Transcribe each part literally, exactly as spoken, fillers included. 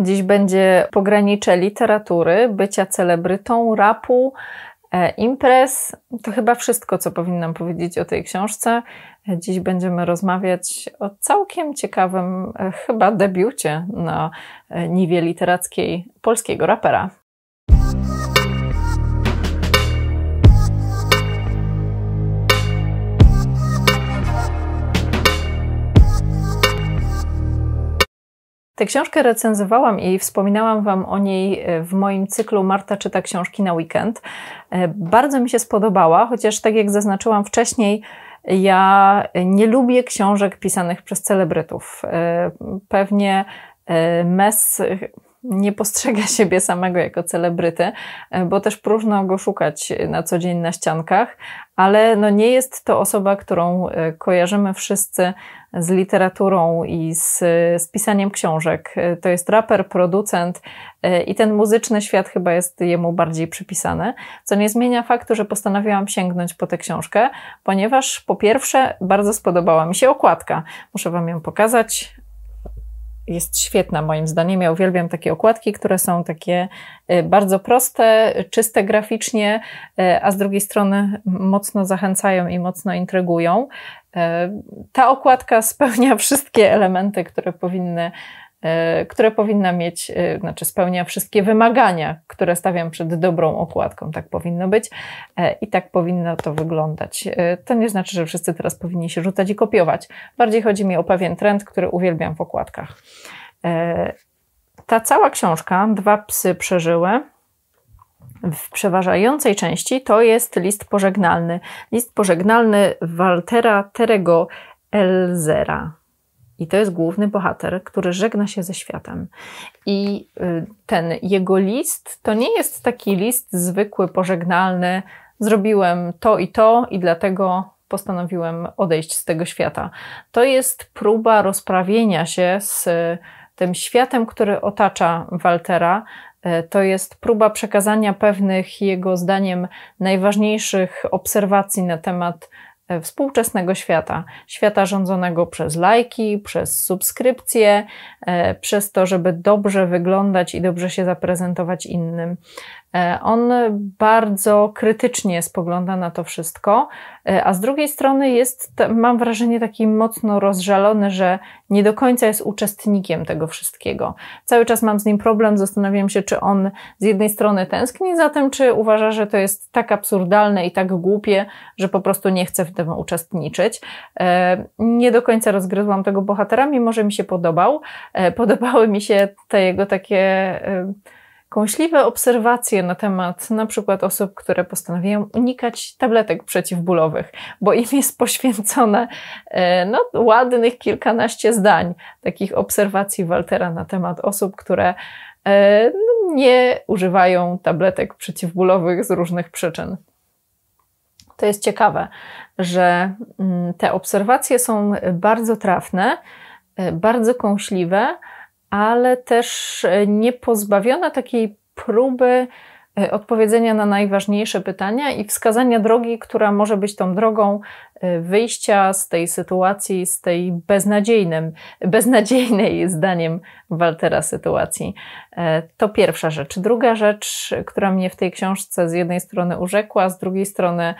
Dziś będzie pogranicze literatury, bycia celebrytą, rapu, imprez. To chyba wszystko, co powinnam powiedzieć o tej książce. Dziś będziemy rozmawiać o całkiem ciekawym chyba debiucie na niwie literackiej polskiego rapera. Tę książkę recenzowałam i wspominałam Wam o niej w moim cyklu Marta czyta książki na weekend. Bardzo mi się spodobała, chociaż tak jak zaznaczyłam wcześniej, ja nie lubię książek pisanych przez celebrytów. Pewnie mes nie postrzega siebie samego jako celebryty, bo też próżno go szukać na co dzień na ściankach, ale no nie jest to osoba, którą kojarzymy wszyscy z literaturą i z, z pisaniem książek. To jest raper, producent i ten muzyczny świat chyba jest jemu bardziej przypisany, co nie zmienia faktu, że postanowiłam sięgnąć po tę książkę, ponieważ po pierwsze bardzo spodobała mi się okładka. Muszę Wam ją pokazać. Jest świetna moim zdaniem. Ja uwielbiam takie okładki, które są takie bardzo proste, czyste graficznie, a z drugiej strony mocno zachęcają i mocno intrygują. Ta okładka spełnia wszystkie elementy, które powinny, które powinna mieć, znaczy spełnia wszystkie wymagania, które stawiam przed dobrą okładką. Tak powinno być i tak powinno to wyglądać. To nie znaczy, że wszyscy teraz powinni się rzucać i kopiować. Bardziej chodzi mi o pewien trend, który uwielbiam w okładkach. Ta cała książka, Dwa psy przeżyły, w przeważającej części to jest list pożegnalny. List pożegnalny Waltera Terego Elzera. I to jest główny bohater, który żegna się ze światem. I ten jego list to nie jest taki list zwykły, pożegnalny. Zrobiłem to i to i dlatego postanowiłem odejść z tego świata. To jest próba rozprawienia się z tym światem, który otacza Waltera. To jest próba przekazania pewnych, jego zdaniem, najważniejszych obserwacji na temat współczesnego świata. Świata rządzonego przez lajki, przez subskrypcje, przez to, żeby dobrze wyglądać i dobrze się zaprezentować innym. On bardzo krytycznie spogląda na to wszystko, a z drugiej strony jest, mam wrażenie, taki mocno rozżalony, że nie do końca jest uczestnikiem tego wszystkiego. Cały czas mam z nim problem, zastanawiam się, czy on z jednej strony tęskni za tym, czy uważa, że to jest tak absurdalne i tak głupie, że po prostu nie chce w tym uczestniczyć. Nie do końca rozgryzłam tego bohatera, mimo że mi się podobał. Podobały mi się te jego takie kąśliwe obserwacje na temat na przykład osób, które postanowiają unikać tabletek przeciwbólowych, bo im jest poświęcone no, ładnych kilkanaście zdań takich obserwacji Waltera na temat osób, które no, nie używają tabletek przeciwbólowych z różnych przyczyn. To jest ciekawe, że te obserwacje są bardzo trafne, bardzo kąśliwe, ale też nie pozbawiona takiej próby odpowiedzenia na najważniejsze pytania i wskazania drogi, która może być tą drogą wyjścia z tej sytuacji, z tej beznadziejnym, beznadziejnej, zdaniem Waltera, sytuacji. To pierwsza rzecz. Druga rzecz, która mnie w tej książce z jednej strony urzekła, z drugiej strony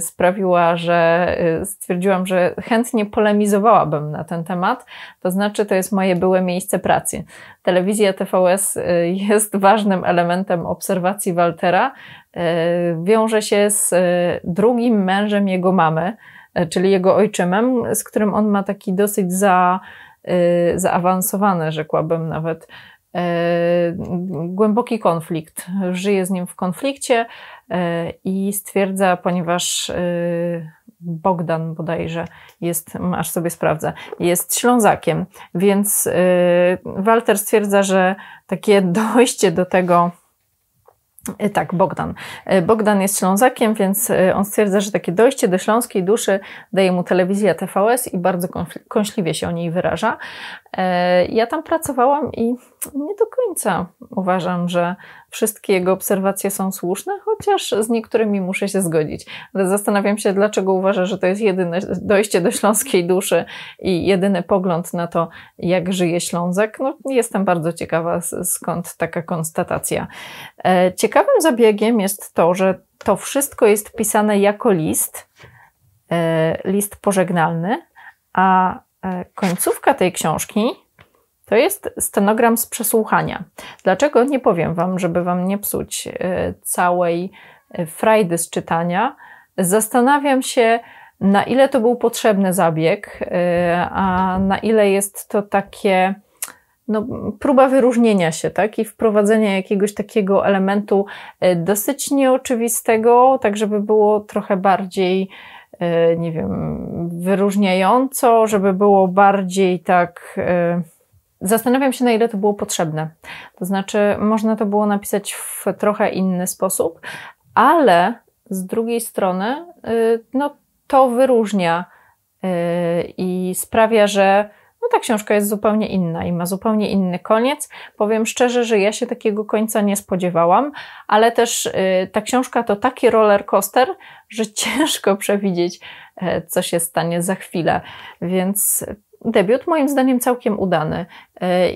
sprawiła, że stwierdziłam, że chętnie polemizowałabym na ten temat, to znaczy to jest moje byłe miejsce pracy. Telewizja T V S jest ważnym elementem obserwacji Waltera, wiąże się z drugim mężem jego mamy, czyli jego ojczymem, z którym on ma taki dosyć za, zaawansowany, rzekłabym nawet, głęboki konflikt. Żyje z nim w konflikcie i stwierdza, ponieważ Bogdan bodajże jest, aż sobie sprawdzę, jest Ślązakiem, więc Walter stwierdza, że takie dojście do tego. Tak, Bogdan. Bogdan jest Ślązakiem, więc on stwierdza, że takie dojście do śląskiej duszy daje mu telewizja T V S i bardzo kąśliwie się o niej wyraża. Ja tam pracowałam i nie do końca uważam, że wszystkie jego obserwacje są słuszne, chociaż z niektórymi muszę się zgodzić. Ale zastanawiam się, dlaczego uważa, że to jest jedyne dojście do śląskiej duszy i jedyny pogląd na to, jak żyje Ślązek. No, jestem bardzo ciekawa, skąd taka konstatacja. Ciekawym zabiegiem jest to, że to wszystko jest pisane jako list, list pożegnalny, a końcówka tej książki to jest stenogram z przesłuchania. Dlaczego? Nie powiem wam, żeby wam nie psuć całej frajdy z czytania. Zastanawiam się, na ile to był potrzebny zabieg, a na ile jest to takie no, próba wyróżnienia się, tak? I wprowadzenia jakiegoś takiego elementu dosyć nieoczywistego, tak żeby było trochę bardziej, nie wiem, wyróżniająco, żeby było bardziej tak... Zastanawiam się, na ile to było potrzebne. To znaczy, można to było napisać w trochę inny sposób, ale z drugiej strony no, to wyróżnia i sprawia, że no, ta książka jest zupełnie inna i ma zupełnie inny koniec. Powiem szczerze, że ja się takiego końca nie spodziewałam, ale też ta książka to taki roller coaster, że ciężko przewidzieć, co się stanie za chwilę. Więc... Debiut moim zdaniem całkiem udany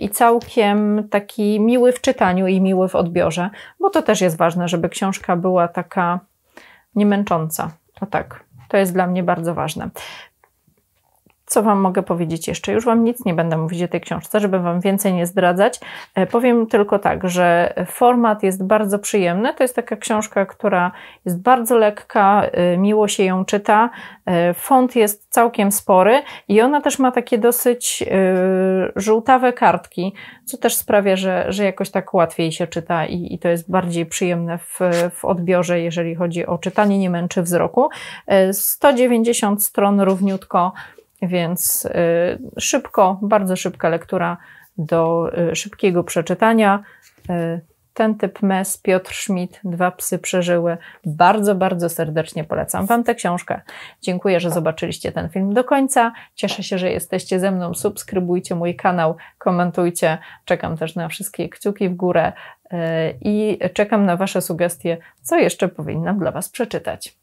i całkiem taki miły w czytaniu i miły w odbiorze, bo to też jest ważne, żeby książka była taka niemęcząca. O tak, to jest dla mnie bardzo ważne. Co wam mogę powiedzieć jeszcze? Już wam nic nie będę mówić o tej książce, żeby wam więcej nie zdradzać. Powiem tylko tak, że format jest bardzo przyjemny. To jest taka książka, która jest bardzo lekka, miło się ją czyta. Font jest całkiem spory i ona też ma takie dosyć żółtawe kartki, co też sprawia, że, że jakoś tak łatwiej się czyta i, i to jest bardziej przyjemne w, w odbiorze, jeżeli chodzi o czytanie, nie męczy wzroku. sto dziewięćdziesiąt stron równiutko. Więc szybko, bardzo szybka lektura do szybkiego przeczytania. Ten typ mes, Piotr Schmidt, Dwa psy przeżyły. Bardzo, bardzo serdecznie polecam wam tę książkę. Dziękuję, że zobaczyliście ten film do końca. Cieszę się, że jesteście ze mną. Subskrybujcie mój kanał, komentujcie. Czekam też na wszystkie kciuki w górę i czekam na wasze sugestie, co jeszcze powinnam dla was przeczytać.